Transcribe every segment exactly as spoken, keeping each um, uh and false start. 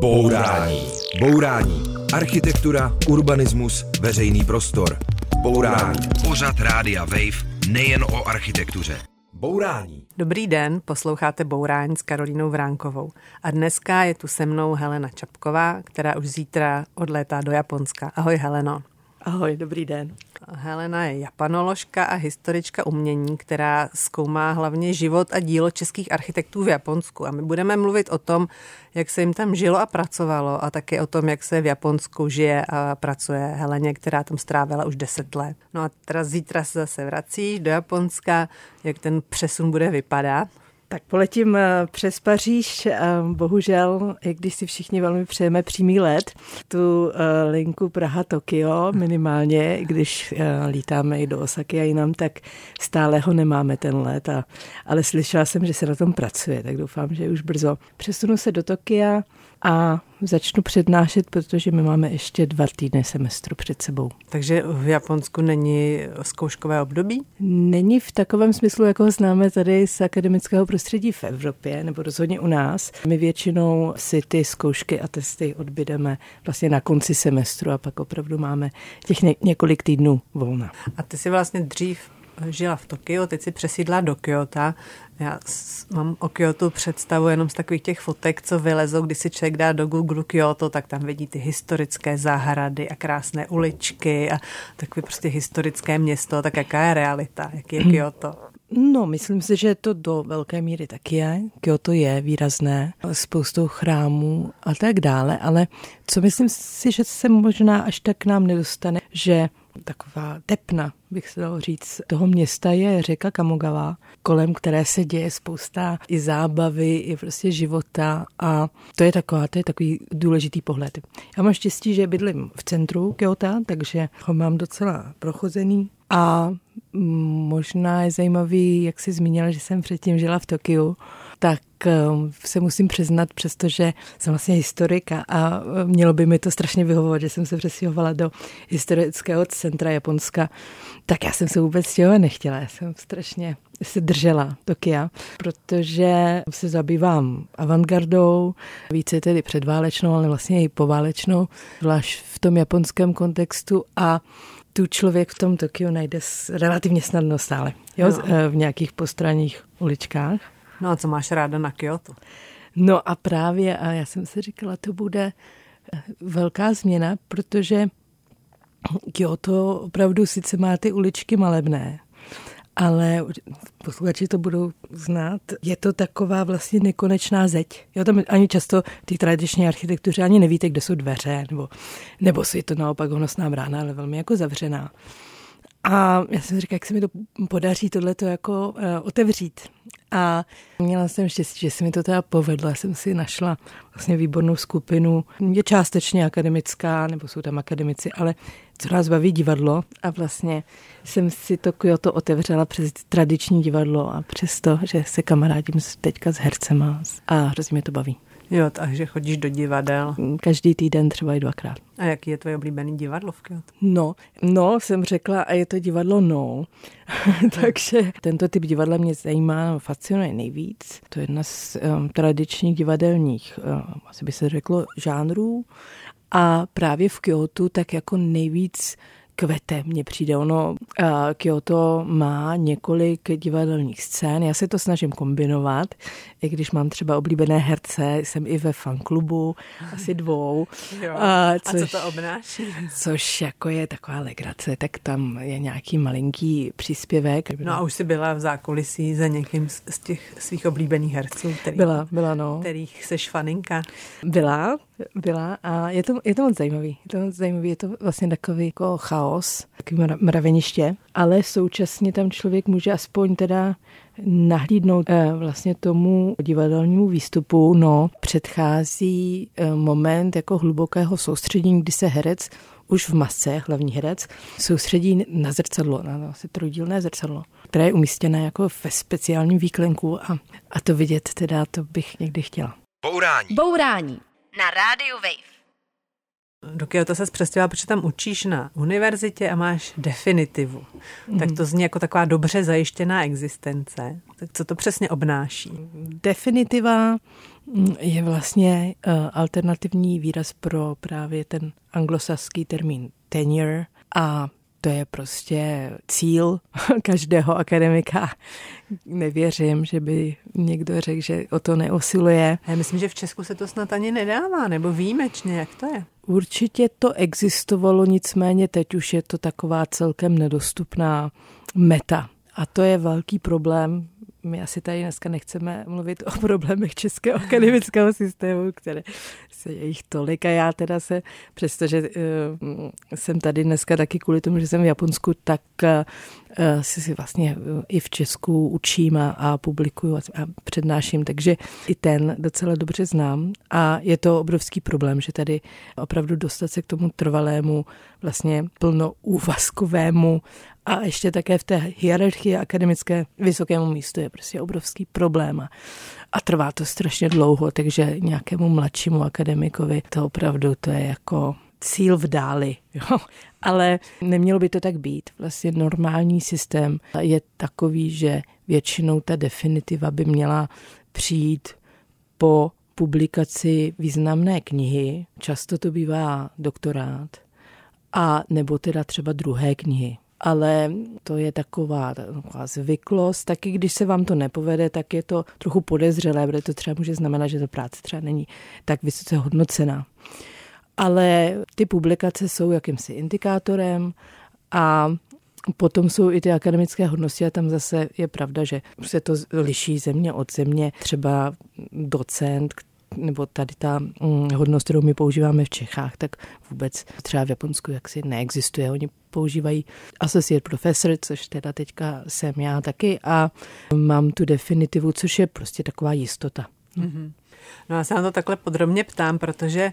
Bourání. Bourání. Architektura, urbanismus, veřejný prostor. Bourání. Pořad Rádia Wave nejen o architektuře. Bourání. Dobrý den, posloucháte Bourání s Karolínou Vránkovou. A dneska je tu se mnou Helena Čapková, která už zítra odlétá do Japonska. Ahoj, Heleno. Ahoj, dobrý den. Helena je japanoložka a historička umění, která zkoumá hlavně život a dílo českých architektů v Japonsku. A my budeme mluvit o tom, jak se jim tam žilo a pracovalo a taky o tom, jak se v Japonsku žije a pracuje Heleně, která tam strávila už deset let. No a teda zítra se zase vracíš do Japonska, jak ten přesun bude vypadat? Tak poletím přes Paříž, bohužel, i když si všichni velmi přejeme přímý let, tu linku Praha-Tokio minimálně, když lítáme i do Osaky a jinam, tak stále ho nemáme ten let, a, ale slyšela jsem, že se na tom pracuje, tak doufám, že už brzo. Přesunu se do Tokia a začnu přednášet, protože my máme ještě dva týdny semestru před sebou. Takže v Japonsku není zkouškové období? Není v takovém smyslu, jako ho známe tady z akademického prostředí v Evropě, nebo rozhodně u nás. My většinou si ty zkoušky a testy odbydeme vlastně na konci semestru a pak opravdu máme těch několik týdnů volna. A ty si vlastně dřív žila v Tokiu, teď si přesídla do Kjóta. Já mám o Kjótu představu jenom z takových těch fotek, co vylezou, když si člověk dá do Google Kjóto, tak tam vidí ty historické zahrady a krásné uličky a takové prostě historické město. Tak jaká je realita? Jaký je Kjóto? No, myslím si, že to do velké míry taky je. Kjóto je výrazné, spoustou chrámů a tak dále, ale co myslím si, že se možná až tak nám nedostane, že taková tepna, bych se dalo říct, toho města je řeka Kamogawa, kolem které se děje spousta i zábavy, i prostě života, a to je taková, to je takový důležitý pohled. Já mám štěstí, že bydlím v centru Kjóta, takže ho mám docela prochozený. A možná je zajímavý, jak jsi zmínila, že jsem předtím žila v Tokiu, tak se musím přiznat, přestože jsem vlastně historika a mělo by mi to strašně vyhovovat, že jsem se přestěhovala do historického centra Japonska, tak já jsem se vůbec stěhovat nechtěla, já jsem strašně se držela Tokia, protože se zabývám avantgardou, více tedy předválečnou, ale vlastně i poválečnou, zvlášť v tom japonském kontextu, a tu člověk v tom Tokiu najde relativně snadno stále, jo? No. V nějakých postranních uličkách. No a co máš ráda na Kjótu? No a právě, a já jsem si říkala, to bude velká změna, protože Kjóto opravdu sice má ty uličky malebné, ale posluchači to budou znát, je to taková vlastně nekonečná zeď. Jo, tam ani často v té tradiční architektuře ani nevíte, kde jsou dveře, nebo, nebo si to naopak honosná brána, ale velmi jako zavřená. A já jsem říkala, jak se mi to podaří tohleto jako uh, otevřít. A měla jsem štěstí, že se mi to teda povedlo. Já jsem si našla vlastně výbornou skupinu. Je částečně akademická, nebo jsou tam akademici, ale co nás baví divadlo. A vlastně jsem si to Kjóto otevřela přes tradiční divadlo a přes to, že se kamarádím teďka s hercema a hrozně mě to baví. Jo, takže chodíš do divadel. Každý týden třeba i dvakrát. A jaký je tvoje oblíbený divadlo v Kjótu? No, no, jsem řekla, a je to divadlo No. Takže tento typ divadla mě zajímá, fascinuje nejvíc. To je jedna z um, tradičních divadelních, um, asi by se řeklo, žánrů. A právě v Kjótu tak jako nejvíc kvete, mně přijde ono. Kjóto má několik divadelních scén, já se to snažím kombinovat, i když mám třeba oblíbené herce, jsem i ve fanklubu, asi dvou. A, což, a co to obnáší? Což jako je taková legrace, tak tam je nějaký malinký příspěvek. No a už jsi byla v zákulisí za někým z těch svých oblíbených herců, který, byla, byla, no. kterých seš faninka. Byla, byla a je to, je to moc zajímavý. Je to moc zajímavý, je to vlastně takový jako chaos, takový mraveniště, ale současně tam člověk může aspoň teda nahlídnout eh, vlastně tomu divadelnímu výstupu. No, předchází eh, moment jako hlubokého soustředění, kdy se herec už v masce, hlavní herec, soustředí na zrcadlo, na asi trojdílné zrcadlo, které je umístěné jako ve speciálním výklenku, a, a to vidět teda, to bych někdy chtěla. Bourání. Bourání na Rádiu Wave. Do Kjóta se přestěhovala, protože tam učíš na univerzitě a máš definitivu. Mm. Tak to zní jako taková dobře zajištěná existence. Tak co to přesně obnáší? Definitiva je vlastně alternativní výraz pro právě ten anglosaský termín tenure a to je prostě cíl každého akademika. Nevěřím, že by někdo řekl, že o to neusiluje. Já myslím, že v Česku se to snad ani nedává, nebo výjimečně, jak to je? Určitě to existovalo, nicméně teď už je to taková celkem nedostupná meta. A to je velký problém. My asi tady dneska nechceme mluvit o problémech českého akademického systému, které se je jich tolik a já teda se, přestože uh, jsem tady dneska taky kvůli tomu, že jsem v Japonsku, tak uh, si vlastně uh, i v Česku učím a, a publikuju a, a přednáším, takže i ten docela dobře znám a je to obrovský problém, že tady opravdu dostat se k tomu trvalému, vlastně plnoúvazkovému a ještě také v té hierarchii akademické vysokému místu je prostě obrovský problém a, a trvá to strašně dlouho, takže nějakému mladšímu akademikovi to opravdu to je jako cíl v dáli, jo. Ale nemělo by to tak být. Vlastně normální systém je takový, že většinou ta definitiva by měla přijít po publikaci významné knihy, často to bývá doktorát, a nebo teda třeba druhé knihy. Ale to je taková, taková zvyklost. Taky když se vám to nepovede, tak je to trochu podezřelé, protože to třeba může znamenat, že ta práce třeba není tak vysoce hodnocená. Ale ty publikace jsou jakýmsi indikátorem a potom jsou i ty akademické hodnosti a tam zase je pravda, že se to liší země od země. Třeba docent, nebo tady ta hodnost, kterou my používáme v Čechách, tak vůbec třeba v Japonsku jaksi neexistuje. Oni používají associate professor, což teda teďka jsem já taky a mám tu definitivu, což je prostě taková jistota. Mm-hmm. No já se na to takhle podrobně ptám, protože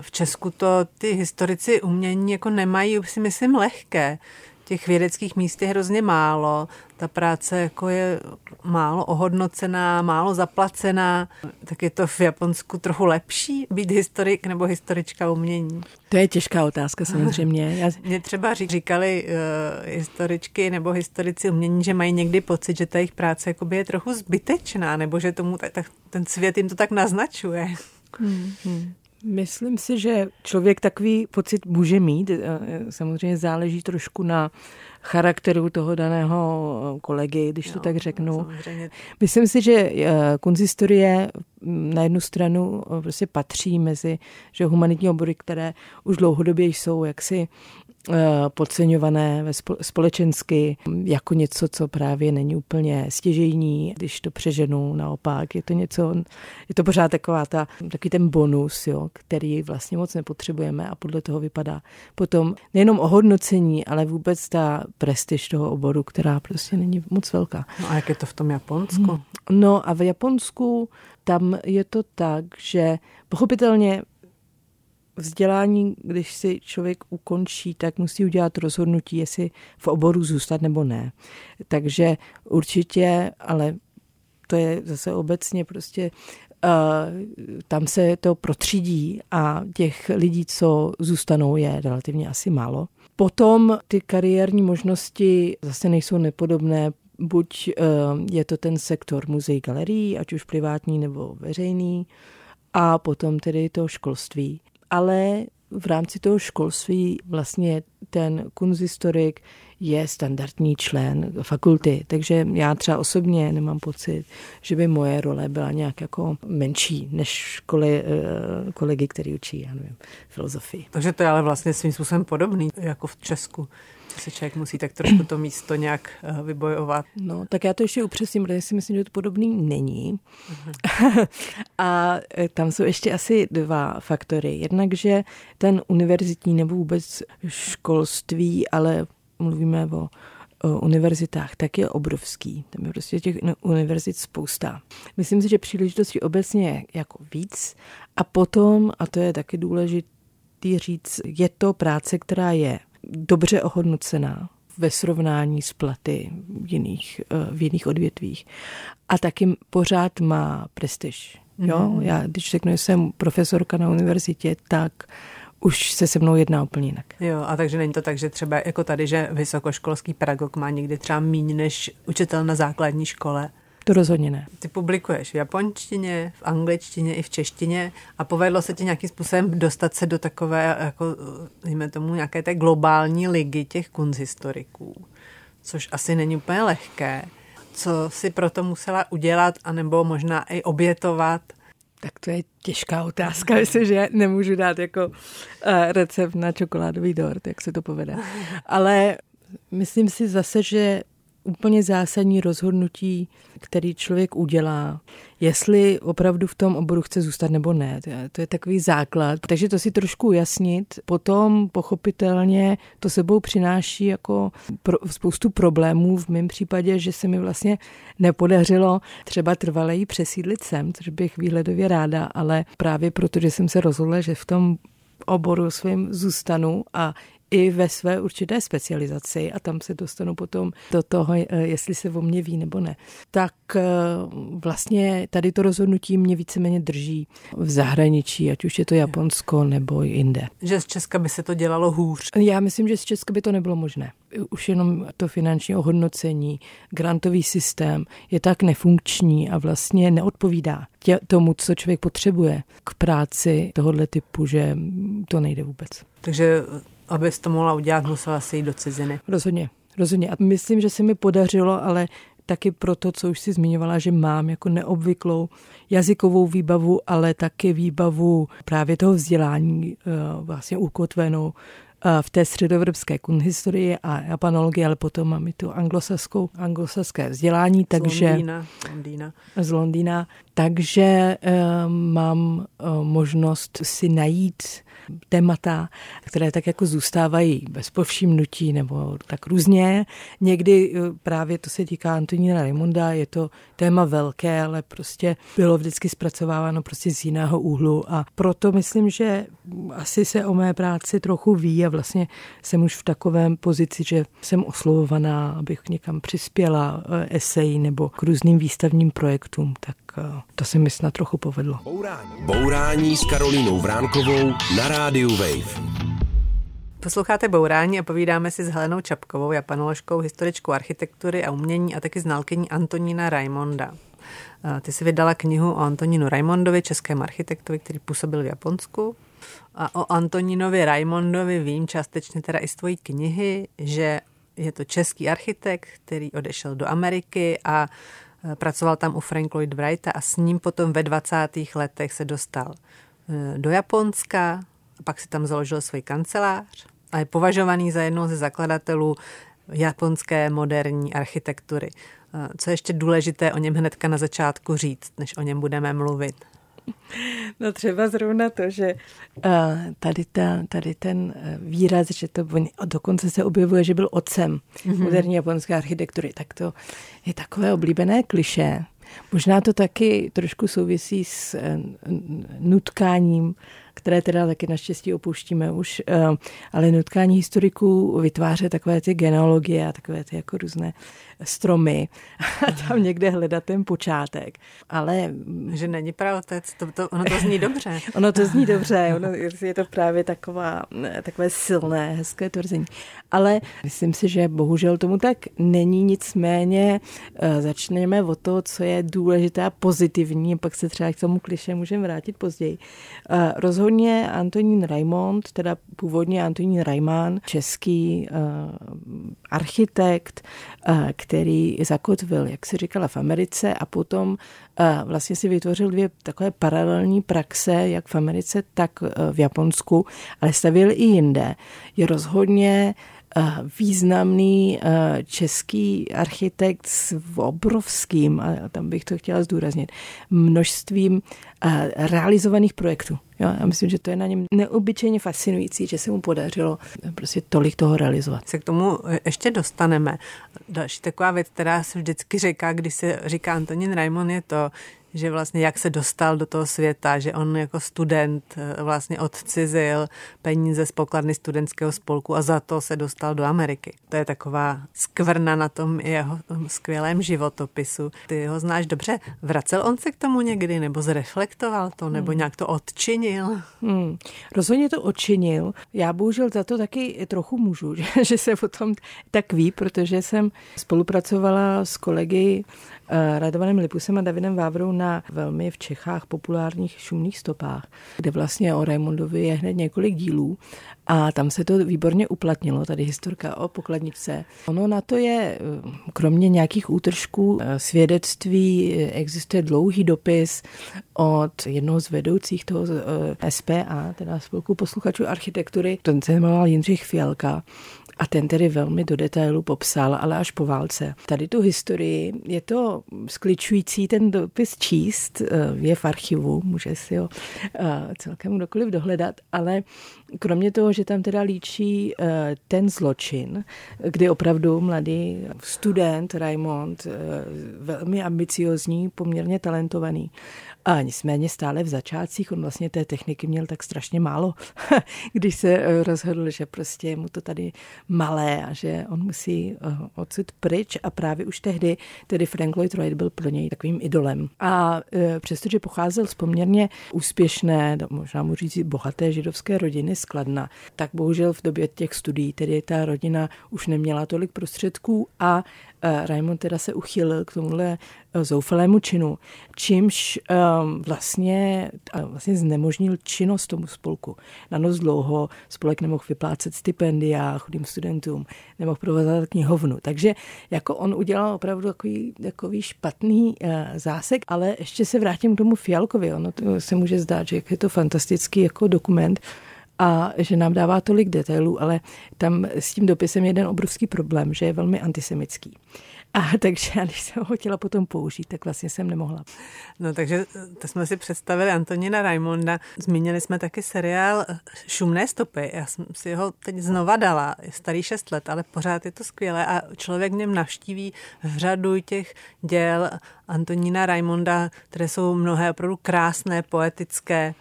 v Česku to ty historici umění jako nemají, si myslím, lehké. Těch vědeckých míst je hrozně málo, ta práce jako je málo ohodnocená, málo zaplacená, tak je to v Japonsku trochu lepší být historik nebo historička umění? To je těžká otázka samozřejmě. Já... Mě třeba říkali uh, historičky nebo historici umění, že mají někdy pocit, že ta jejich práce jakoby je trochu zbytečná, nebo že tomu tak, tak, ten svět jim to tak naznačuje. Mm-hmm. Myslím si, že člověk takový pocit může mít. Samozřejmě záleží trošku na charakteru toho daného kolegy, když jo, to tak řeknu. Samozřejmě. Myslím si, že kunsthistorie na jednu stranu prostě patří mezi že humanitní obory, které už dlouhodobě jsou jaksi podceňované společensky jako něco, co právě není úplně stěžejní, když to přeženu naopak. Je to něco, je to pořád taková ta, takový ten bonus, jo, který vlastně moc nepotřebujeme a podle toho vypadá potom nejenom ohodnocení, ale vůbec ta prestiž toho oboru, která prostě není moc velká. No a jak je to v tom Japonsku? Hmm. No a v Japonsku tam je to tak, že pochopitelně vzdělání, když si člověk ukončí, tak musí udělat rozhodnutí, jestli v oboru zůstat nebo ne. Takže určitě, ale to je zase obecně prostě, uh, tam se to protřídí a těch lidí, co zůstanou, je relativně asi málo. Potom ty kariérní možnosti zase nejsou nepodobné. Buď uh, je to ten sektor muzeí, galerií, ať už privátní nebo veřejný, a potom tedy to školství. Ale v rámci toho školství vlastně ten kunsthistorik je standardní člen fakulty, takže já třeba osobně nemám pocit, že by moje role byla nějak jako menší než kole, kolegy, který učí, já nevím, filozofii. Takže to je ale vlastně svým způsobem podobný jako v Česku. Se člověk musí tak trošku to místo nějak vybojovat. No, tak já to ještě upřesním, protože si myslím, že to podobný není. Uh-huh. A tam jsou ještě asi dva faktory. Jednak, že ten univerzitní nebo vůbec školství, ale mluvíme o, o univerzitách, tak je obrovský. Tam je prostě těch univerzit spousta. Myslím si, že příležitostí obecně je jako víc. A potom, a to je taky důležitý říct, je to práce, která je dobře ohodnocená ve srovnání s platy v jiných, v jiných odvětvích. A taky pořád má prestiž. Jo? Mm-hmm. Já, když řeknu, že jsem profesorka na univerzitě, tak už se se mnou jedná úplně jinak. Jo, a takže není to tak, že třeba jako tady, že vysokoškolský pedagog má někdy třeba míň než učitel na základní škole? To rozhodně ne. Ty publikuješ v japonštině, v angličtině i v češtině a povedlo se ti nějakým způsobem dostat se do takové, jako, dejme tomu, nějaké té globální ligy těch kunsthistoriků, což asi není úplně lehké. Co si proto musela udělat anebo možná i obětovat? Tak to je těžká otázka, myslím, že nemůžu dát jako recept na čokoládový dort, jak se to povede. Ale myslím si zase, že úplně zásadní rozhodnutí, který člověk udělá, jestli opravdu v tom oboru chce zůstat nebo ne. To je takový základ. Takže to si trošku ujasnit. Potom pochopitelně to sebou přináší jako pro, spoustu problémů. V mém případě, že se mi vlastně nepodařilo třeba trvaleji přesídlit sem, což bych výhledově ráda, ale právě proto, že jsem se rozhodla, že v tom oboru svým zůstanu a i ve své určité specializaci a tam se dostanu potom do toho, jestli se o mě ví nebo ne. Tak vlastně tady to rozhodnutí mě víceméně drží v zahraničí, ať už je to Japonsko nebo jinde. Že z Česka by se to dělalo hůř? Já myslím, že z Česka by to nebylo možné. Už jenom to finanční ohodnocení, grantový systém je tak nefunkční a vlastně neodpovídá tomu, co člověk potřebuje k práci tohoto typu, že to nejde vůbec. Takže abys to mohla udělat, musela si jít do ciziny. Rozhodně, rozhodně. A myslím, že se mi podařilo, ale taky proto, co už si zmiňovala, že mám jako neobvyklou jazykovou výbavu, ale taky výbavu právě toho vzdělání vlastně ukotvenou v té středoevropské kunsthistorii a japanologii, ale potom mám i tu anglosaskou, anglosaské vzdělání. Takže, z Londýna. Londýna. Z Londýna. Takže e, mám e, možnost si najít témata, které tak jako zůstávají bez povšimnutí nebo tak různě. Někdy právě to se týká Antonína Raymonda, je to téma velké, ale prostě bylo vždycky zpracováváno prostě z jiného úhlu a proto myslím, že asi se o mé práci trochu ví a vlastně jsem už v takové pozici, že jsem oslovovaná, abych někam přispěla eseji nebo k různým výstavním projektům, tak to se mi snad trochu povedlo. Bourání, Bourání s Karolínou Vránkovou na rádiu Wave. Posloucháte Bourání a povídáme si s Helenou Čapkovou, japanoložkou, historičkou architektury a umění a taky znalkyní Antonína Raymonda. Ty si vydala knihu o Antonínu Raymondovi, českém architektovi, který působil v Japonsku. A o Antonínovi Raymondovi vím částečně teda i z tvojí knihy, že je to český architekt, který odešel do Ameriky a pracoval tam u Frank Lloyd Wrighta a s ním potom ve dvacátých letech se dostal do Japonska, pak si tam založil svůj kancelář a je považovaný za jednoho ze zakladatelů japonské moderní architektury. Co je ještě důležité o něm hnedka na začátku říct, než o něm budeme mluvit? No třeba zrovna to, že tady, ta, tady ten výraz, že to dokonce se objevuje, že byl otcem mm-hmm. moderní japonské architektury, tak to je takové oblíbené klišé. Možná to taky trošku souvisí s nutkáním, které teda taky naštěstí opouštíme už, ale nutkání historiků vytváří takové ty genealogie a takové ty jako různé stromy a tam někde hledat ten počátek. Ale že není praotec, to, to, ono to zní dobře. ono to zní dobře, ono, je to právě taková, takové silné, hezké tvrzení. Ale myslím si, že bohužel tomu tak není, nicméně začneme od toho, co je důležité a pozitivní, a pak se třeba k tomu klišé můžeme vrátit později. Rozhodně Původně Antonín Raymond, teda původně Antonín Rajmán, český uh, architekt, uh, který zakotvil, jak se říkala, v Americe a potom uh, vlastně si vytvořil dvě takové paralelní praxe, jak v Americe, tak uh, v Japonsku, ale stavěl i jinde. Je rozhodně významný český architekt s obrovským, a tam bych to chtěla zdůraznit, množstvím realizovaných projektů. Jo, já myslím, že to je na něm neobyčejně fascinující, že se mu podařilo prostě tolik toho realizovat. Se k tomu ještě dostaneme. Další taková věc, která se vždycky říká, když se říká Antonín Raymond, je to, že vlastně jak se dostal do toho světa, že on jako student vlastně odcizil peníze z pokladny studentského spolku a za to se dostal do Ameriky. To je taková skvrna na tom jeho tom skvělém životopisu. Ty ho znáš dobře. Vracel on se k tomu někdy, nebo zreflektoval to, nebo hmm. nějak to odčinil? Hmm. Rozhodně to odčinil. Já bohužel za to taky trochu můžu, že, že se o tom tak ví, protože jsem spolupracovala s kolegy Radovanem Lipusem a Davidem Vávrou na velmi v Čechách populárních Šumných stopách, kde vlastně o Raimondovi je hned několik dílů a tam se to výborně uplatnilo, tady historka o pokladničce. Ono na to je, kromě nějakých útržků svědectví, existuje dlouhý dopis od jednoho z vedoucích toho S P A, teda Spolku posluchačů architektury, ten se jmenoval Jindřich Fialka. A ten tedy velmi do detailu popsal, ale až po válce. Tady tu historii je to skličující ten dopis číst, je v archivu, může si ho celkem kdokoliv dohledat, ale kromě toho, že tam teda líčí ten zločin, kdy opravdu mladý student Raimond, velmi ambiciozní, poměrně talentovaný, a nicméně stále v začátcích, on vlastně té techniky měl tak strašně málo, když se rozhodl, že prostě je mu to tady malé a že on musí odsud pryč a právě už tehdy tedy Frank Lloyd Wright byl pro něj takovým idolem. A přestože pocházel z poměrně úspěšné, možná můžu říct bohaté židovské rodiny z Kladna, tak bohužel v době těch studií tedy ta rodina už neměla tolik prostředků a Raimond teda se uchýlil k tomuhle zoufalému činu, čímž vlastně, vlastně znemožnil činnost tomu spolku. Na noc dlouho spolek nemohl vyplácet stipendia chudým studentům, nemohl provozovat knihovnu. Takže jako on udělal opravdu takový, takový špatný zásek, ale ještě se vrátím k tomu Fialkovi. Ono to se může zdát, že je to fantastický jako dokument, a že nám dává tolik detailů, ale tam s tím dopisem je jeden obrovský problém, že je velmi antisemický. A takže když jsem ho chtěla potom použít, tak vlastně jsem nemohla. No takže to jsme si představili Antonína Raimonda. Zmínili jsme taky seriál Šumné stopy. Já jsem si ho teď znova dala, je starý šest let, ale pořád je to skvělé a člověk v něm navštíví řadu těch děl Antonína Raimonda, které jsou mnohé opravdu krásné, poetické.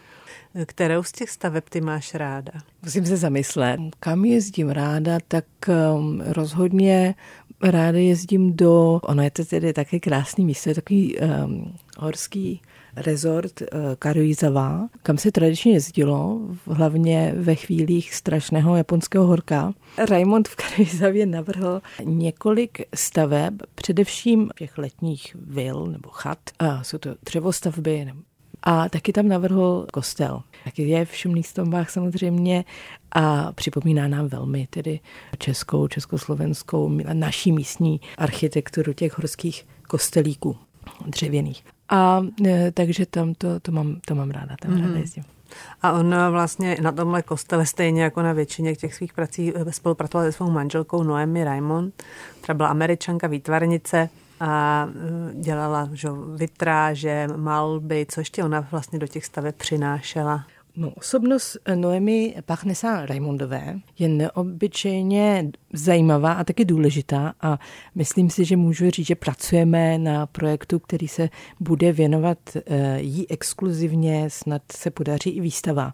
Kterou z těch staveb ty máš ráda? Musím se zamyslet. Kam jezdím ráda, tak rozhodně ráda jezdím do... Ono je to tedy také krásné místo, je takový um, horský rezort Karuizava, kam se tradičně jezdilo, hlavně ve chvílích strašného japonského horka. Raimond v Karuizavě navrhl několik staveb, především těch letních vil nebo chat. A jsou to dřevostavby. A taky tam navrhl kostel. Taky je v Šumných stopách samozřejmě a připomíná nám velmi tedy českou, československou, naší místní architekturu těch horských kostelíků dřevěných. A takže tam to, to, mám, to mám ráda, tam mm. ráda jezdím. A on vlastně na tomhle kostele, stejně jako na většině těch svých prací, spolupracoval se svou manželkou Noemi Raimond, která byla Američanka, výtvarnice, a dělala že, vitráže, malby, co ještě ona vlastně do těch staveb přinášela. No, osobnost Noemi Pachnesa Raimondové je neobyčejně zajímavá a taky důležitá a myslím si, že můžu říct, že pracujeme na projektu, který se bude věnovat jí exkluzivně, snad se podaří i výstava.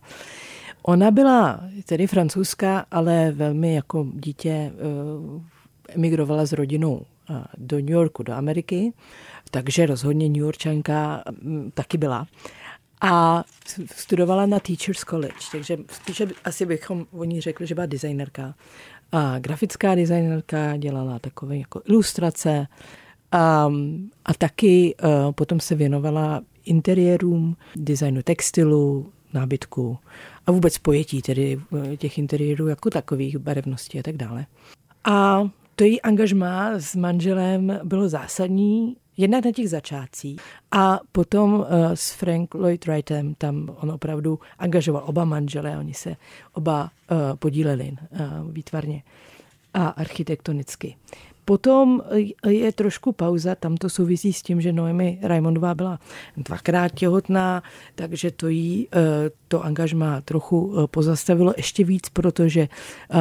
Ona byla tedy francouzská, ale velmi jako dítě emigrovala s rodinou do New Yorku, do Ameriky, takže rozhodně New Yorkčanka taky byla. A studovala na Teachers College, takže spíše asi bychom o ní řekli, že byla designerka. A grafická designerka, dělala takové jako ilustrace a, a taky a potom se věnovala interiérům, designu textilu, nábytku a vůbec pojetí tedy těch interiérů jako takových, barevností a tak dále. A to její angažmá s manželem bylo zásadní, jednak na těch začátcích a potom uh, s Frank Lloyd Wrightem tam on opravdu angažoval oba manžele, oni se oba uh, podíleli uh, výtvarně a architektonicky. Potom je trošku pauza, tam to souvisí s tím, že Noemi Raimondová byla dvakrát těhotná, takže to jí to angažmá trochu pozastavilo ještě víc, protože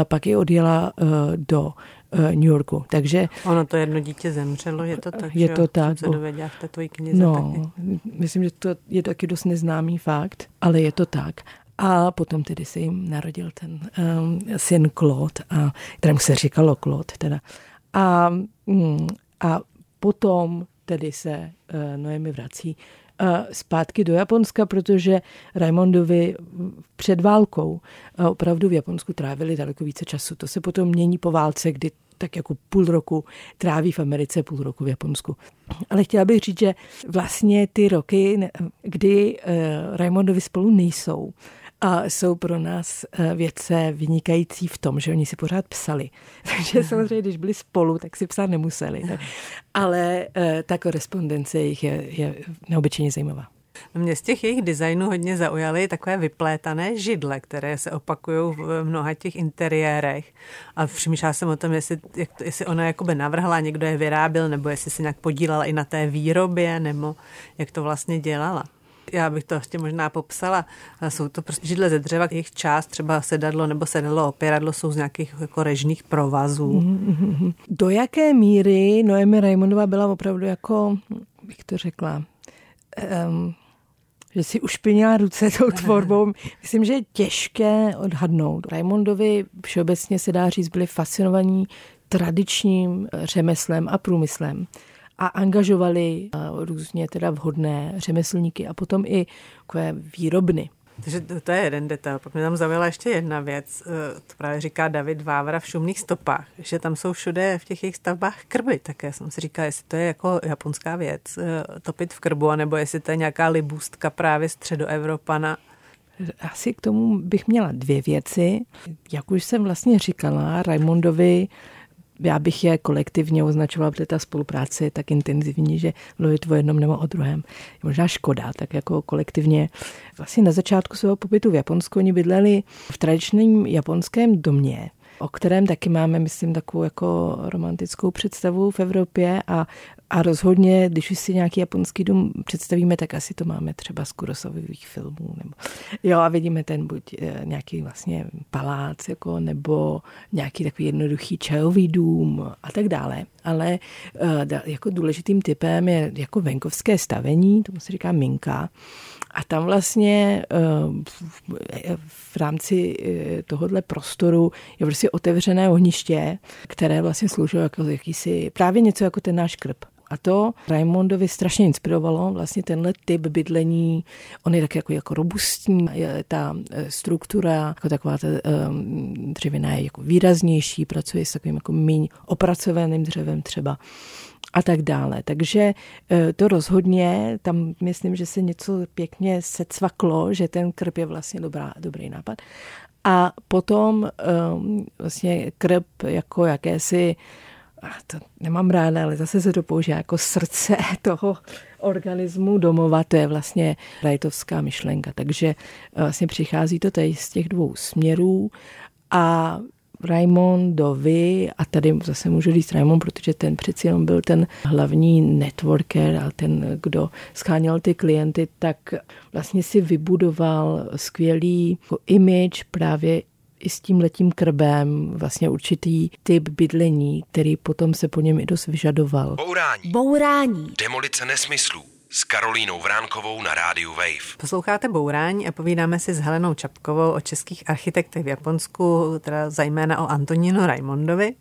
pak je odjela do New Yorku. Takže ono to jedno dítě zemřelo, je to tak, je že to tak, se dovedla v té tvojí knize no, taky. Myslím, že to je taky dost neznámý fakt, ale je to tak. A potom tedy se jim narodil ten um, syn Claude, a kterému se říkalo Claude teda. A, mm, a potom tedy se uh, Noemi vrací uh, zpátky do Japonska, protože Raimondovi před válkou uh, opravdu v Japonsku trávili daleko více času. To se potom mění po válce, kdy tak jako půl roku tráví v Americe, půl roku v Japonsku. Ale chtěla bych říct, že vlastně ty roky, kdy uh, Raimondovi spolu nejsou, a jsou pro nás vědce vynikající v tom, že oni si pořád psali. Takže samozřejmě, když byli spolu, tak si psát nemuseli. Tak. Ale ta korespondence jich je, je neobyčejně zajímavá. Mě z těch jejich designů hodně zaujaly takové vyplétané židle, které se opakují v mnoha těch interiérech. A přemýšlela jsem o tom, jestli, jak to, jestli ona jakoby navrhla, někdo je vyráběl, nebo jestli si nějak podílela i na té výrobě, nebo jak to vlastně dělala. Já bych to ještě možná popsala. Jsou to prostě židle ze dřeva, jejich část, třeba sedadlo nebo sedadlo, opěradlo, jsou z nějakých jako režních provazů. Mm-hmm. Do jaké míry Noemi Raimondová byla opravdu jako, bych to řekla, um, že si ušpinila ruce tou tvorbou. Myslím, že je těžké odhadnout. Raimondovi všeobecně se dá říct, byli fascinovaní tradičním řemeslem a průmyslem. A angažovali různě teda vhodné řemeslníky a potom i takové výrobny. Takže to je jeden detail. Pak mě tam zaujala ještě jedna věc. To právě říká David Vávra v Šumných stopách, že tam jsou všude v těch jejich stavbách krby. Také jsem si říkala, jestli to je jako japonská věc, topit v krbu, anebo jestli to je nějaká libůstka právě středoevropana. Asi k tomu bych měla dvě věci. Jak už jsem vlastně říkala, Raimondovi já bych je kolektivně označovala, protože ta spolupráce je tak intenzivní, že mluvit o jednom nebo o druhém je možná škoda, tak jako kolektivně. Vlastně na začátku svého pobytu v Japonsku oni bydleli v tradičním japonském domě, o kterém taky máme, myslím, takovou jako romantickou představu v Evropě a, a rozhodně, když si nějaký japonský dům představíme, tak asi to máme třeba z Kurosawových filmů. Nebo, jo, a vidíme ten buď nějaký vlastně palác, jako, nebo nějaký takový jednoduchý čajový dům a tak dále. Ale jako důležitým typem je jako venkovské stavení, tomu se říká minka. A tam vlastně v rámci tohohle prostoru je prostě otevřené ohniště, které vlastně sloužilo jako jakýsi, právě něco jako ten náš krb. A to Raimondovi strašně inspirovalo, vlastně tenhle typ bydlení, on je tak jako, jako robustní, ta struktura, jako taková ta um, dřevina je jako výraznější, pracuje s takovým jako míň opracovaným dřevem třeba a tak dále. Takže to rozhodně, tam myslím, že se něco pěkně secvaklo, že ten krb je vlastně dobrá, dobrý nápad. A potom um, vlastně krb jako jakési, to nemám ráda, ale zase se to používá jako srdce toho organismu domova, to je vlastně rajtovská myšlenka. Takže vlastně přichází to tady z těch dvou směrů a Raimondovi, a tady zase můžu říct Raimond, protože ten přeci jenom byl ten hlavní networker a ten, kdo scháněl ty klienty, tak vlastně si vybudoval skvělý image právě i s tímhletím krbem, vlastně určitý typ bydlení, který potom se po něm i dost vyžadoval. Bourání. Bourání. Demolice nesmyslů. S Karolínou Vránkovou na rádiu Wave. Posloucháte Bourání a povídáme si s Helenou Čapkovou o českých architektech v Japonsku, teda zejména o Antonínu Raimondovi.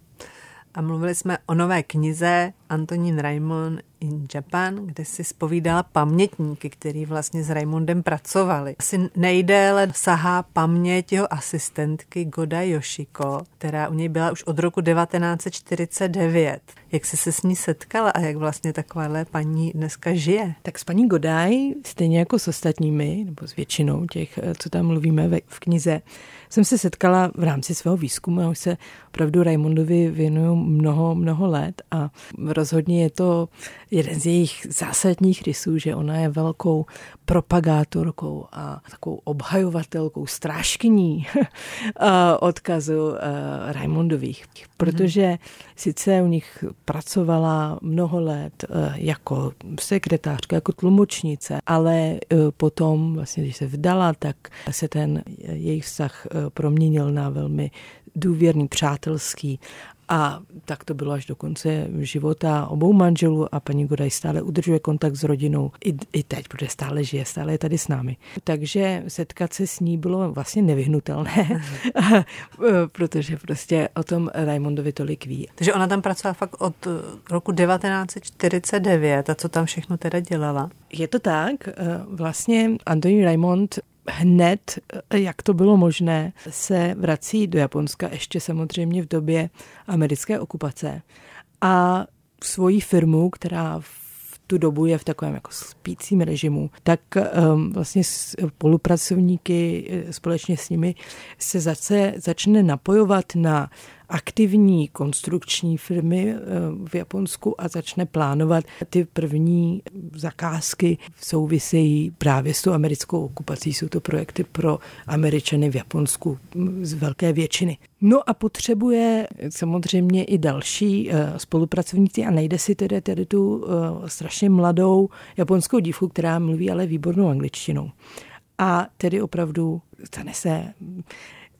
A mluvili jsme o nové knize Antonín Raimond in Japan, kde si zpovídala pamětníky, který vlastně s Raimondem pracovali. Asi nejdéle sahá paměť jeho asistentky Goda Yoshiko, která u něj byla už od roku devatenáct set čtyřicet devět. Jak jsi se s ní setkala a jak vlastně takováhle paní dneska žije? Tak s paní Godaj, stejně jako s ostatními, nebo s většinou těch, co tam mluvíme v knize, jsem se setkala v rámci svého výzkumu. Já už se opravdu Raimondovi věnuju mnoho, mnoho let a rozhodně je to jeden z jejich zásadních rysů, že ona je velkou propagátorkou a takovou obhajovatelkou, strážkyní odkazu Raimondových. Protože sice u nich pracovala mnoho let jako sekretářka, jako tlumočnice, ale potom, vlastně, když se vdala, tak se ten jejich vztah proměnil na velmi důvěrný, přátelský. A tak to bylo až do konce života obou manželů a paní Godaj stále udržuje kontakt s rodinou i, i teď, protože stále žije, stále je tady s námi. Takže setkat se s ní bylo vlastně nevyhnutelné, protože prostě o tom Raimondovi tolik ví. Takže ona tam pracovala fakt od roku devatenáct set čtyřicet devět a co tam všechno teda dělala? Je to tak, vlastně Antonín Raimond hned, jak to bylo možné, se vrací do Japonska, ještě samozřejmě v době americké okupace. A svoji firmu, která v tu dobu je v takovém jako spícím režimu, tak um, vlastně spolupracovníky společně s nimi se zace, začne napojovat na aktivní konstrukční firmy v Japonsku a začne plánovat ty první zakázky souvisejí právě s tou americkou okupací. Jsou to projekty pro Američany v Japonsku z velké většiny. No a potřebuje samozřejmě i další spolupracovníci a najde si tedy, tedy tu strašně mladou japonskou dívku, která mluví ale výbornou angličtinou. A tedy opravdu stane se...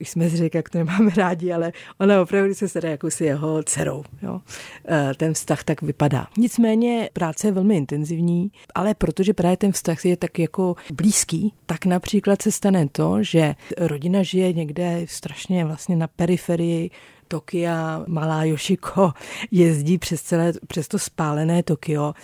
Už jsme si řekli, jak to nemáme rádi, ale ona opravdu se stane jakousi jeho dcerou. Jo. Ten vztah tak vypadá. Nicméně práce je velmi intenzivní, ale protože právě ten vztah je tak jako blízký, tak například se stane to, že rodina žije někde strašně vlastně na periferii Tokia, malá Yoshiko jezdí přes, celé, přes to spálené Tokio.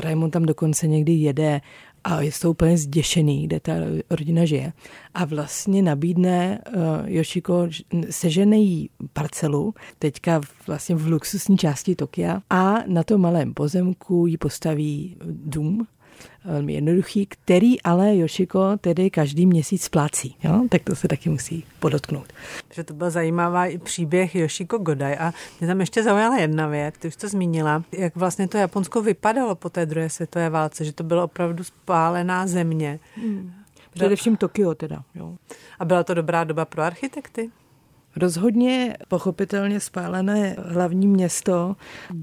Raimond tam dokonce někdy jede a je to úplně zděšený, kde ta rodina žije. A vlastně nabídne uh, Yoshiko, sežene jí parcelu, teďka vlastně v luxusní části Tokia a na tom malém pozemku jí postaví dům, velmi jednoduchý, který ale Yoshiko tedy každý měsíc splácí. Jo? Tak to se taky musí podotknout. Že to byl zajímavý příběh Yoshiko Godaj a mě tam ještě zaujala jedna věc, ty už to zmínila, jak vlastně to Japonsko vypadalo po té druhé světové válce, že to byla opravdu spálená země. Hmm. Především Tokio teda. Jo. A byla to dobrá doba pro architekty? Rozhodně pochopitelně spálené hlavní město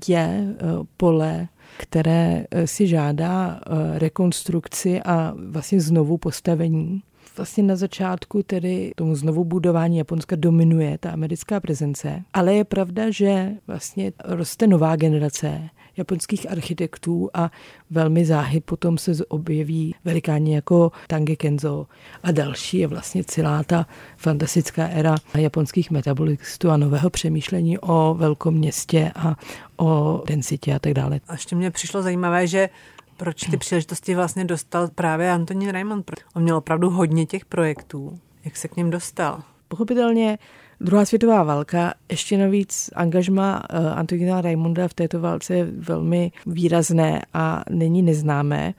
je pole, které si žádá rekonstrukci a vlastně znovu postavení. Vlastně na začátku tedy tomu znovu budování Japonska dominuje ta americká prezence, ale je pravda, že vlastně roste nová generace japonských architektů a velmi záhy potom se objeví velikáni jako Tange Kenzo a další je vlastně celá ta fantastická éra japonských metabolistů a nového přemýšlení o velkoměstě a o densitě a tak dále. A ještě mě přišlo zajímavé, že proč ty příležitosti vlastně dostal právě Antonín Raimond? On měl opravdu hodně těch projektů. Jak se k ním dostal? Pochopitelně druhá světová válka, ještě navíc angažma Antonína Raimonda v této válce je velmi výrazné a není neznámé.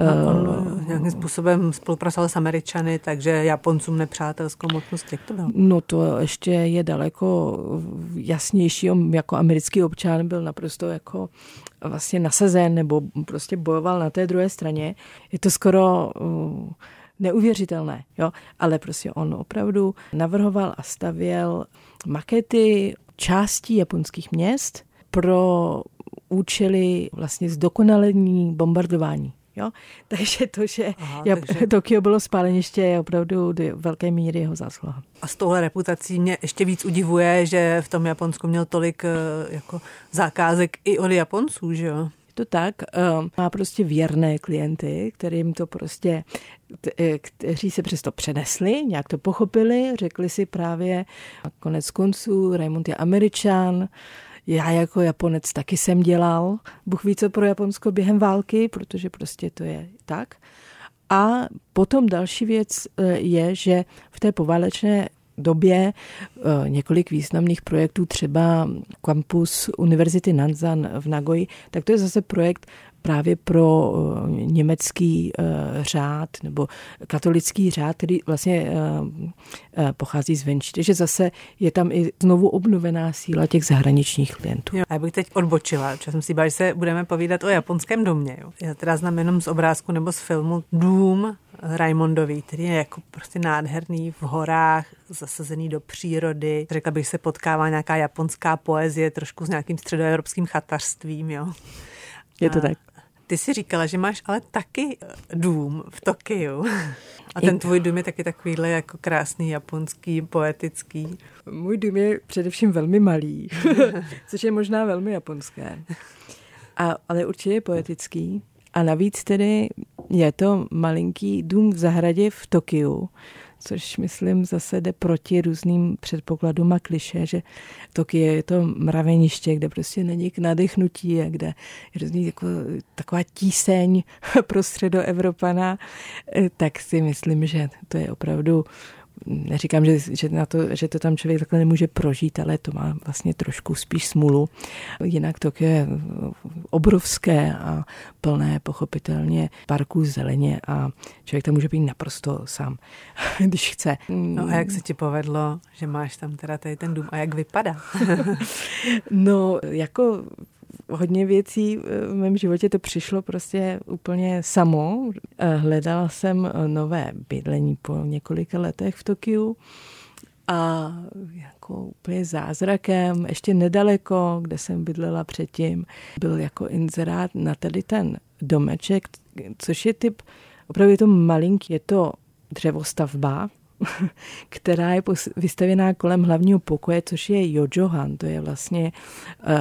No, on nějakým způsobem spolupracoval s Američany, takže Japoncům nepřátelskou mocnost, jak to bylo? No to ještě je daleko jasnější, jako americký občan byl naprosto jako vlastně nasazen nebo prostě bojoval na té druhé straně. Je to skoro... neuvěřitelné, jo? Ale prostě on opravdu navrhoval a stavěl makety částí japonských měst pro účely vlastně zdokonalení bombardování. Jo? Takže to, že Aha, Jap- takže... Tokio bylo spáleniště, je opravdu do velké míry jeho zásluha. A s touhle reputací mě ještě víc udivuje, že v tom Japonsku měl tolik jako zakázek i od Japonců, že jo? To tak, má prostě věrné klienty, kterým to prostě, kteří se přesto přenesli, nějak to pochopili, řekli si právě konec konců, Raimond je Američan, já jako Japonec taky jsem dělal, Bůh ví co pro Japonsko během války, protože prostě to je tak. A potom další věc je, že v té poválečné době několik významných projektů, třeba kampus Univerzity Nanzan v Nagoji, tak to je zase projekt právě pro německý řád nebo katolický řád, který vlastně pochází zvenčí. Takže zase je tam i znovu obnovená síla těch zahraničních klientů. Jo, já bych teď odbočila, protože jsem si bála, že se budeme povídat o japonském domě. Jo. Já teda znám jenom z obrázku nebo z filmu dům Raimondový, který je jako prostě nádherný v horách, zasazený do přírody. Řekla bych, se potkává nějaká japonská poezie trošku s nějakým středoevropským chatařstvím, jo. Je to tak. Ty jsi říkala, že máš ale taky dům v Tokiu. A ten tvůj dům je taky takovýhle jako krásný, japonský, poetický. Můj dům je především velmi malý, což je možná velmi japonské. A, ale určitě je poetický. A navíc tedy je to malinký dům v zahradě v Tokiu, což myslím zase jde proti různým předpokladům a klišé, že Tokio je to mraveniště, kde prostě není k nadechnutí a kde je různý jako, taková tíseň pro středoevropana, tak si myslím, že to je opravdu, neříkám, že, že, na to, že to tam člověk takhle nemůže prožít, ale to má vlastně trošku spíš smůlu. Jinak Tokio je obrovské a plné pochopitelně parků, zeleně a člověk tam může být naprosto sám, když chce. No a jak se ti povedlo, že máš tam teda tady ten dům a jak vypadá? No jako... Hodně věcí v mém životě to přišlo prostě úplně samo. Hledala jsem nové bydlení po několika letech v Tokiu a jako úplně zázrakem, ještě nedaleko, kde jsem bydlela předtím, byl jako inzerát na tady ten domeček, což je typ, opravdu je to malinký, je to dřevostavba, která je vystavěná kolem hlavního pokoje, což je Yojohan, to je vlastně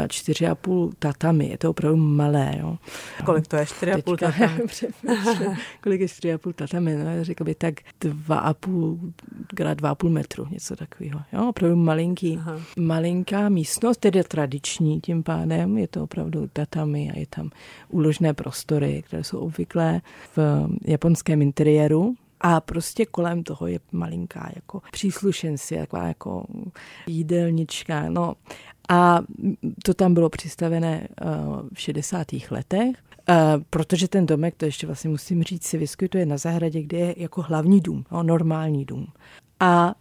čtyři a půl tatami, je to opravdu malé. Jo. Kolik to je? Čtyři a půl tatami? Kolik je čtyři a půl tatami? No, řekl bych tak dva a půl, krát dva a půl metru, něco takového. Jo, opravdu malinký. Aha. Malinká místnost, tedy tradiční tím pádem, je to opravdu tatami a je tam úložné prostory, které jsou obvyklé v japonském interiéru. A prostě kolem toho je malinká jako příslušenství, taková jako jídelnička. No. A to tam bylo přistavené v šedesátých letech, protože ten domek, to ještě vlastně musím říct, se vyskytuje na zahradě, kde je jako hlavní dům, no, normální dům. A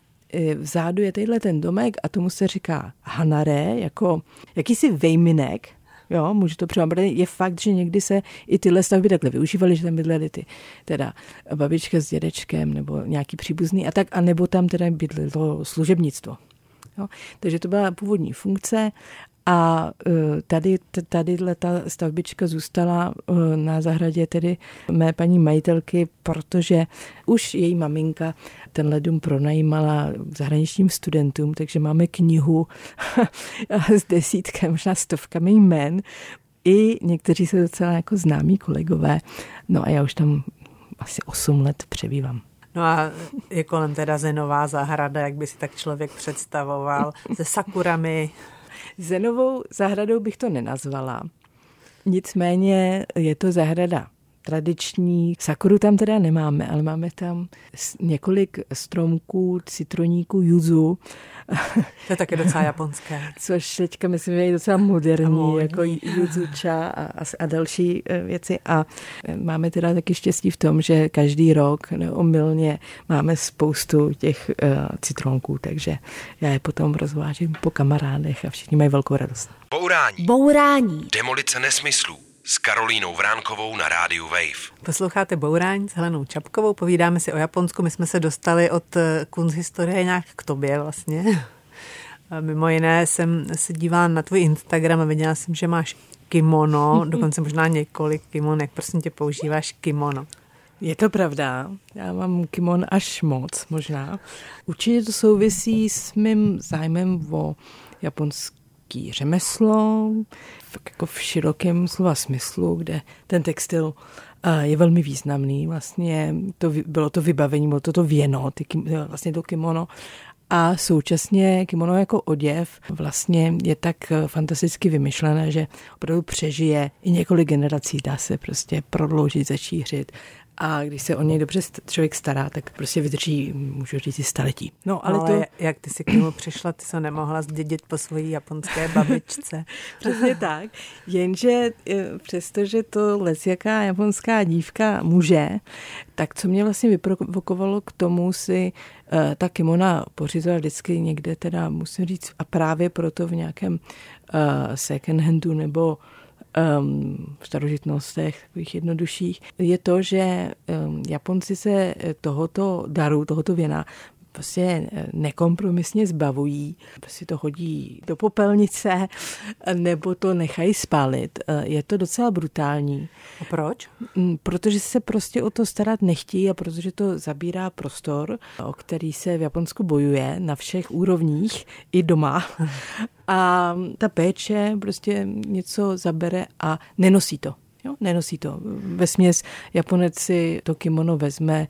vzadu je tadyhle ten domek a tomu se říká hanare, jako jakýsi vejminek. Jo, můžu to přijmout. Je fakt, že někdy se i tyhle stavby takhle využívaly, že tam bydleli ty, teda babička s dědečkem nebo nějaký příbuzný a tak, anebo tam teda bydlelo služebnictvo. Jo, takže to byla původní funkce a tady, tadyhle ta stavbička zůstala na zahradě tedy mé paní majitelky, protože už její maminka tenhle dům pronajímala zahraničním studentům, takže máme knihu s desítkem, možná stovkami jmen. I někteří jsou docela jako známí kolegové. No a já už tam asi osm let přebývám. No a je kolem teda zenová zahrada, jak by si tak člověk představoval, se sakurami. Zenovou zahradou bych to nenazvala. Nicméně je to zahrada tradiční. Sakuru tam teda nemáme, ale máme tam několik stromků, citroníků, juzu. To je taky docela japonské. Což teďka myslím, že je docela moderní, jako juzuča a, a další věci. A máme teda taky štěstí v tom, že každý rok neomylně máme spoustu těch uh, citronků, takže já je potom rozvážím po kamarádech a všichni mají velkou radost. Bourání. Bourání. Demolice nesmyslů. S Karolínou Vránkovou na rádiu Wave. Posloucháte Bourání s Helenou Čapkovou, povídáme si o Japonsku. My jsme se dostali od kunsthistorie nějak k tobě vlastně. Mimo jiné jsem se dívala na tvůj Instagram a viděla jsem, že máš kimono, dokonce možná několik kimon. Jak prosím tě používáš kimono? Je to pravda, já mám kimon až moc možná. Určitě to souvisí s mým zájmem o japonský řemeslo, jako v širokém slova smyslu, kde ten textil je velmi významný. Vlastně to, bylo to vybavení, bylo to to věno, ty, vlastně to kimono. A současně kimono jako oděv vlastně je tak fantasticky vymyšlené, že opravdu přežije i několik generací, dá se prostě prodloužit, začířit. A když se o něj dobře člověk stará, tak prostě vydrží, můžu říct, staletí. No, ale, ale to... jak ty si k němu přišla, ty se nemohla zdědit po svojí japonské babičce. Přesně tak. Jenže přestože to lesjaká japonská dívka může, tak co mě vlastně vyprovokovalo k tomu si uh, ta kimona pořizovala vždycky někde, teda musím říct, a právě proto v nějakém uh, second handu nebo Um, v starožitnostech, takových jednodušších, je to, že um, Japonci se tohoto daru, tohoto věna prostě nekompromisně zbavují. Prostě to hodí do popelnice nebo to nechají spálit. Je to docela brutální. A proč? Protože se prostě o to starat nechtějí a protože to zabírá prostor, o který se v Japonsku bojuje na všech úrovních i doma. A ta péče prostě něco zabere a nenosí to. Jo, nenosí to. Vesměs Japonec si to kimono vezme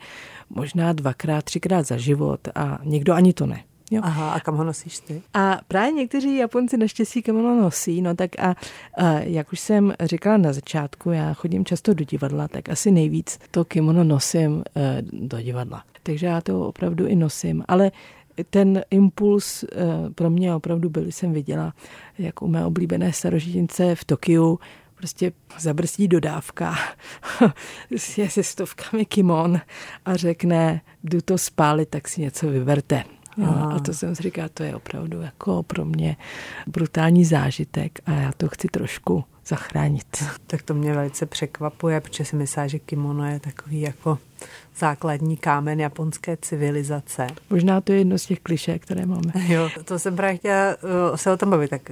možná dvakrát, třikrát za život a někdo ani to ne. Jo. Aha, a kam ho nosíš ty? A právě někteří Japonci naštěstí kimono nosí, no tak a, a jak už jsem říkala na začátku, já chodím často do divadla, tak asi nejvíc to kimono nosím e, do divadla. Takže já to opravdu i nosím, ale ten impuls e, pro mě opravdu byl, jsem viděla, jak u mé oblíbené starožitnice v Tokiu prostě zabrzdí dodávka se stovkami kimon a řekne, jdu to spálit, tak si něco vyberte. A to jsem si říkala, to je opravdu jako pro mě brutální zážitek a já to chci trošku zachránit. Tak to mě velice překvapuje, protože si myslím, že kimono je takový jako základní kámen japonské civilizace. Možná to je jedno z těch klišé, které máme. Jo, to jsem právě chtěla se o tom bavit, tak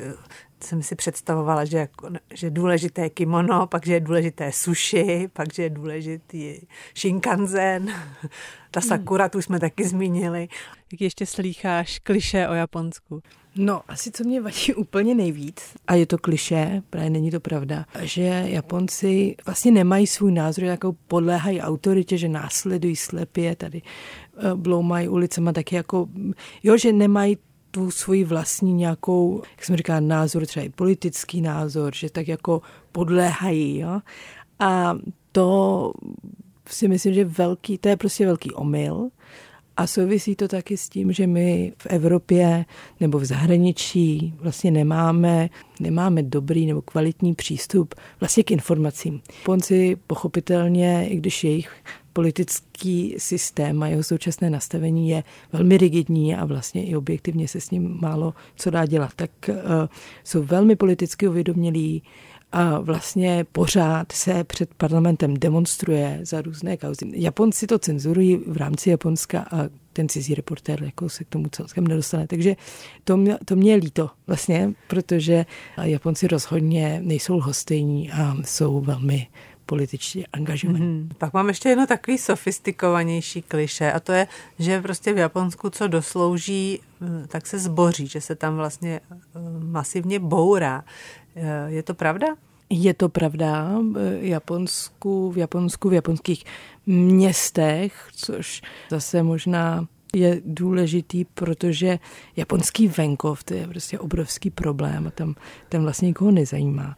jsem si představovala, že, jako, že důležité je kimono, pak, že je důležité sushi, pak, že je důležitý Shinkansen, ta sakura, tu jsme taky zmínili. Jak ještě slýcháš klišé o Japonsku? No, asi co mě vadí úplně nejvíc, a je to klišé, právě není to pravda, že Japonci vlastně nemají svůj názor, jako podléhají autoritě, že následují slepě, tady bloumají ulicema, taky jako, jo, že nemají tu svoji vlastní nějakou, jak jsem říkala, názor, třeba i politický názor, že tak jako podléhají, jo. A to si myslím, že velký, to je prostě velký omyl. A souvisí to taky s tím, že my v Evropě nebo v zahraničí vlastně nemáme, nemáme dobrý nebo kvalitní přístup vlastně k informacím. Japonci pochopitelně, i když jejich politický systém a jeho současné nastavení je velmi rigidní a vlastně i objektivně se s ním málo co dá dělat, tak uh, jsou velmi politicky uvědomělí a vlastně pořád se před parlamentem demonstruje za různé kauzy. Japonci to cenzurují v rámci Japonska a ten cizí reportér jako se k tomu celkem nedostane. Takže to mě, to mě je líto vlastně, protože Japonci rozhodně nejsou lhostejní a jsou velmi političtí angažovaní. Mm-hmm. Pak mám ještě jedno takový sofistikovanější klišé a to je, že prostě v Japonsku co doslouží, tak se zboří, že se tam vlastně masivně bourá. Je to pravda? Je to pravda. V Japonsku, v Japonsku, v japonských městech, což zase možná je důležitý, protože japonský venkov, to je prostě obrovský problém a tam, tam vlastně nikoho nezajímá.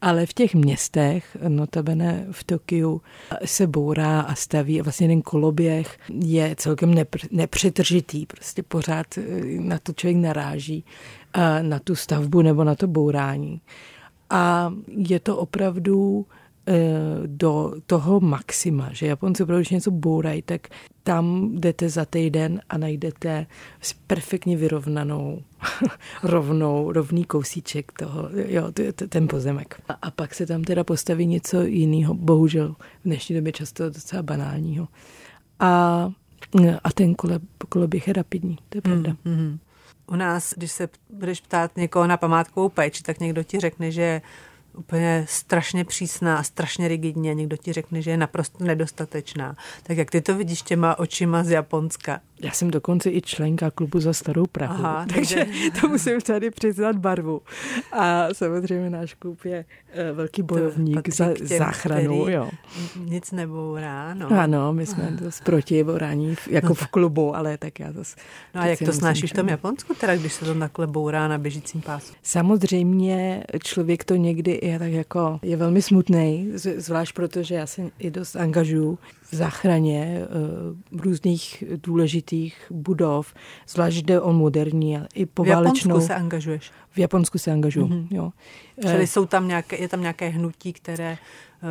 Ale v těch městech, notabene v Tokiu, se bourá a staví a vlastně ten koloběh je celkem nepr- nepřetržitý, prostě pořád na to člověk naráží, na tu stavbu nebo na to bourání. A je to opravdu do toho maxima, že Japonci opravdu něco bourají, tak tam jdete za týden a najdete perfektně vyrovnanou, rovnou, rovný kousíček toho, jo, ten pozemek. A, a pak se tam teda postaví něco jiného, bohužel v dnešní době často docela banálního. A, a ten kole, koloběh je rapidní, to je pravda. Mm, mm. U nás, když se budeš ptát někoho na památkovou péči, tak někdo ti řekne, že úplně strašně přísná, strašně rigidní a někdo ti řekne, že je naprosto nedostatečná. Tak jak ty to vidíš těma očima z Japonska? Já jsem dokonce i členka klubu za starou Prahu, Aha, takže jde. To musím tady přiznat barvu. A samozřejmě náš klub je velký bojovník za záchranu. Jo. Nic nebourá, no. Ano, my jsme dost proti bourání jako no v klubu, ale tak já zase... No a jak to snášíš v tom Japonsku teda, když se to takhle bourá na běžícím pásu? Samozřejmě člověk to někdy je tak jako, je velmi smutný, zvlášť protože já se i dost angažuju v záchraně uh, různých důležitých budov, zvlášť jde o moderní a i poválečnou. V Japonsku se angažuješ? V Japonsku se angažuju, mm-hmm. jo. Čili jsou tam nějaké, je tam nějaké hnutí, které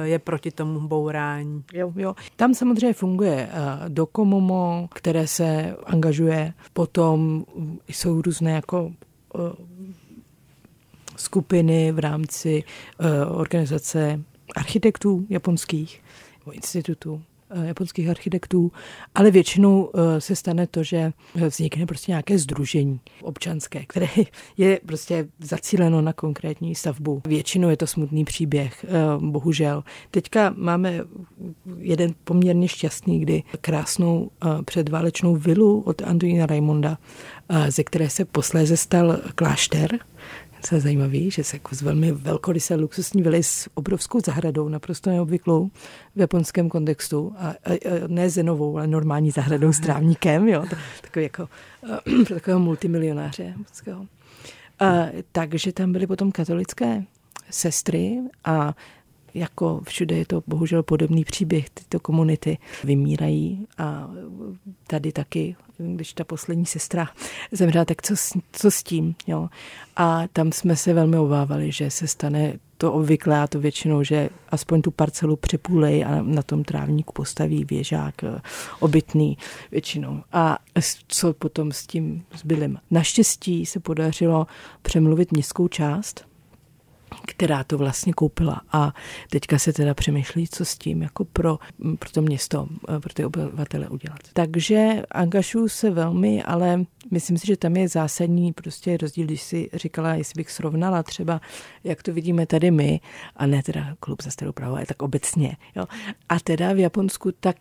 je proti tomu bourání. Jo, jo. Tam samozřejmě funguje Dokomomo, které se angažuje, potom jsou různé jako... Uh, skupiny v rámci uh, organizace architektů japonských, nebo institutu. japonských architektů, ale většinou se stane to, že vznikne prostě nějaké sdružení občanské, které je prostě zacíleno na konkrétní stavbu. Většinou je to smutný příběh, bohužel. Teďka máme jeden poměrně šťastný, kdy krásnou předválečnou vilu od Antonína Raimonda, ze které se posléze stal klášter. To je zajímavý, že se jako z velmi velkorysé luxusní vily s obrovskou zahradou, naprosto neobvyklou v japonském kontextu, a, a, a ne zenovou, ale normální zahradou s trávníkem, jo, takový jako takového multimilionáře. A, takže tam byly potom katolické sestry a jako všude je to bohužel podobný příběh, tyto komunity vymírají a tady taky, když ta poslední sestra zemřela, tak co s, co s tím, jo. A tam jsme se velmi obávali, že se stane to obvyklé, a to většinou, že aspoň tu parcelu přepůlej a na tom trávníku postaví věžák obytný většinou. A co potom s tím zbylým? Naštěstí se podařilo přemluvit městskou část, která to vlastně koupila, a teďka se teda přemýšlí, co s tím jako pro, pro to město, pro ty obyvatele udělat. Takže angažuju se velmi, ale myslím si, že tam je zásadní prostě rozdíl, když si říkala, jestli bych srovnala třeba, jak to vidíme tady my, a ne teda Klub za starou Prahu, ale tak obecně. Jo. A teda v Japonsku tak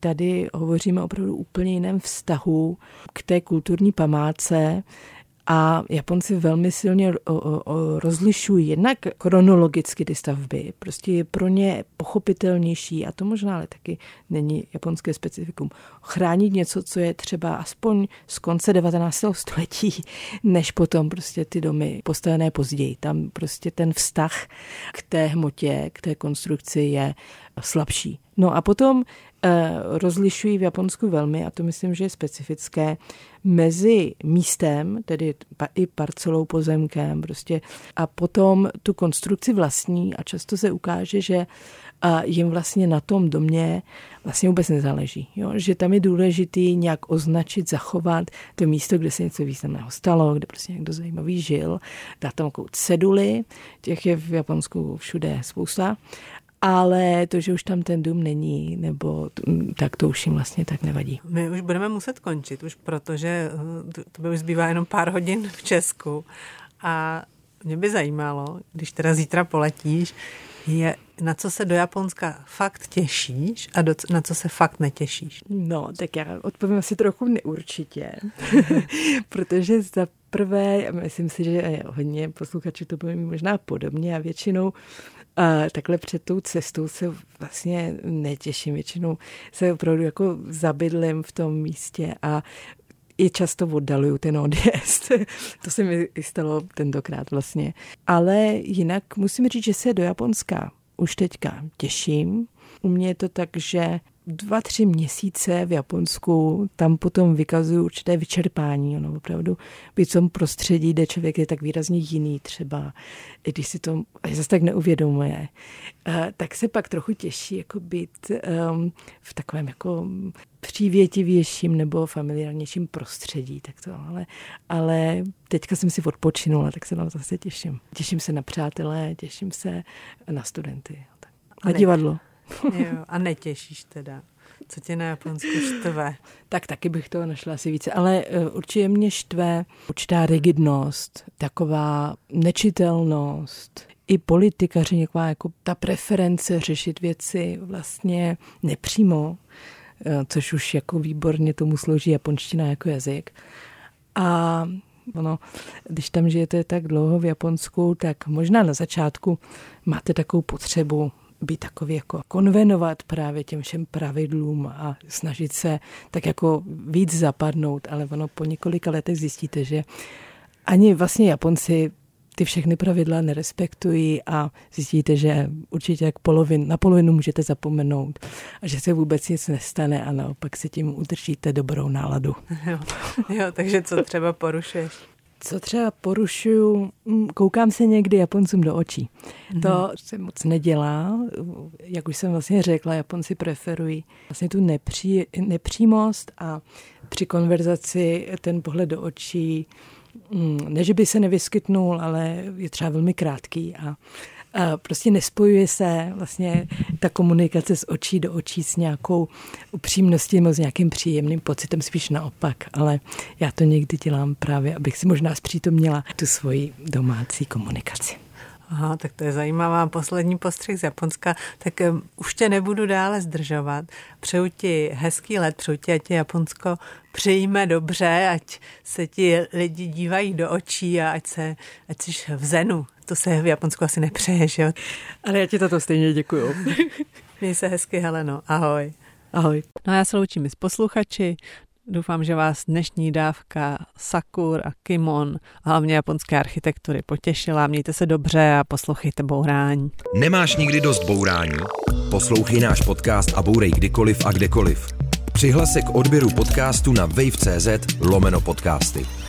tady hovoříme opravdu úplně jiném vztahu k té kulturní památce. A Japonci velmi silně rozlišují jednak chronologicky ty stavby. Prostě je pro ně pochopitelnější, a to možná ale taky není japonské specifikum, chránit něco, co je třeba aspoň z konce devatenáctého století, než potom prostě ty domy postavené později. Tam prostě ten vztah k té hmotě, k té konstrukci je slabší. No a potom rozlišují v Japonsku velmi, a to myslím, že je specifické, mezi místem, tedy i parcelou, pozemkem prostě, a potom tu konstrukci vlastní, a často se ukáže, že jim vlastně na tom domě vlastně vůbec nezáleží. Jo? Že tam je důležitý nějak označit, zachovat to místo, kde se něco významného stalo, kde prostě někdo zajímavý žil, dát tam takovou ceduli, těch je v Japonsku všude spousta. Ale to, že už tam ten dům není, nebo tak to už jim vlastně tak nevadí. My už budeme muset končit, už protože to by už zbývá jenom pár hodin v Česku. A mě by zajímalo, když teda zítra poletíš, je, na co se do Japonska fakt těšíš a do, na co se fakt netěšíš? No, tak já odpovím asi trochu neurčitě, protože za prvé, myslím si, že hodně posluchačů to bude možná podobně, a většinou A takhle před tou cestou se vlastně netěším. Většinou se opravdu jako zabydlím v tom místě a i často oddaluju ten odjezd. To se mi stalo tentokrát vlastně. Ale jinak musím říct, že se do Japonska už teďka těším. U mě je to tak, že dva, tři měsíce v Japonsku, tam potom vykazuju určité vyčerpání, ono opravdu v tom prostředí, kde člověk je tak výrazně jiný třeba, i když si to zase tak neuvědomuje, tak se pak trochu těší jako být um, v takovém jako přívětivějším nebo familiárnějším prostředí, tak to, ale, ale teďka jsem si odpočinula, tak se na to zase těším. Těším se na přátelé, těším se na studenty. Tak. Na divadlo. Jo, a netěšíš teda. Co tě na Japonsku štve? Tak taky bych toho našla asi více, ale určitě mě štve určitá rigidnost, taková nečitelnost, i politikaři, nějaká jako ta preference řešit věci vlastně nepřímo, což už jako výborně tomu slouží japonština jako jazyk. A ono, když tam žijete tak dlouho v Japonsku, tak možná na začátku máte takovou potřebu být takový jako konvenovat právě těm všem pravidlům a snažit se tak jako víc zapadnout, ale ono po několika letech zjistíte, že ani vlastně Japonci ty všechny pravidla nerespektují, a zjistíte, že určitě jak polovin, na polovinu můžete zapomenout a že se vůbec nic nestane, a naopak se tím udržíte dobrou náladu. Jo, jo, takže co třeba porušuješ? Co třeba porušuju, koukám se někdy Japoncům do očí. Mm-hmm. To se moc nedělá. Jak už jsem vlastně řekla, Japonci preferují vlastně tu nepří, nepřímost a při konverzaci ten pohled do očí, ne že by se nevyskytnul, ale je třeba velmi krátký a prostě nespojuje se vlastně ta komunikace z očí do očí s nějakou upřímností nebo s nějakým příjemným pocitem, spíš naopak, ale já to někdy dělám právě, abych si možná zpřítomnila tu svoji domácí komunikaci. Aha, tak to je zajímavá poslední postřeh z Japonska, tak um, už tě nebudu dále zdržovat. Přeju ti hezký let, přeju ti, ať tě Japonsko přijme dobře, ať se ti lidi dívají do očí a ať, se, ať jsi v zenu. To se v Japonsku asi nepřeje, že jo? Ale já ti za to stejně děkuju. Měj se hezky, Heleno. Ahoj. Ahoj. No a já se loučím i s posluchači. Doufám, že vás dnešní dávka sakur a kimon a hlavně japonské architektury potěšila. Mějte se dobře a poslouchejte Bourání. Nemáš nikdy dost bourání? Poslouchej náš podcast a bourej kdykoliv a kdekoliv. Přihlas se k odběru podcastu na wave tečka cz lomeno podcasty.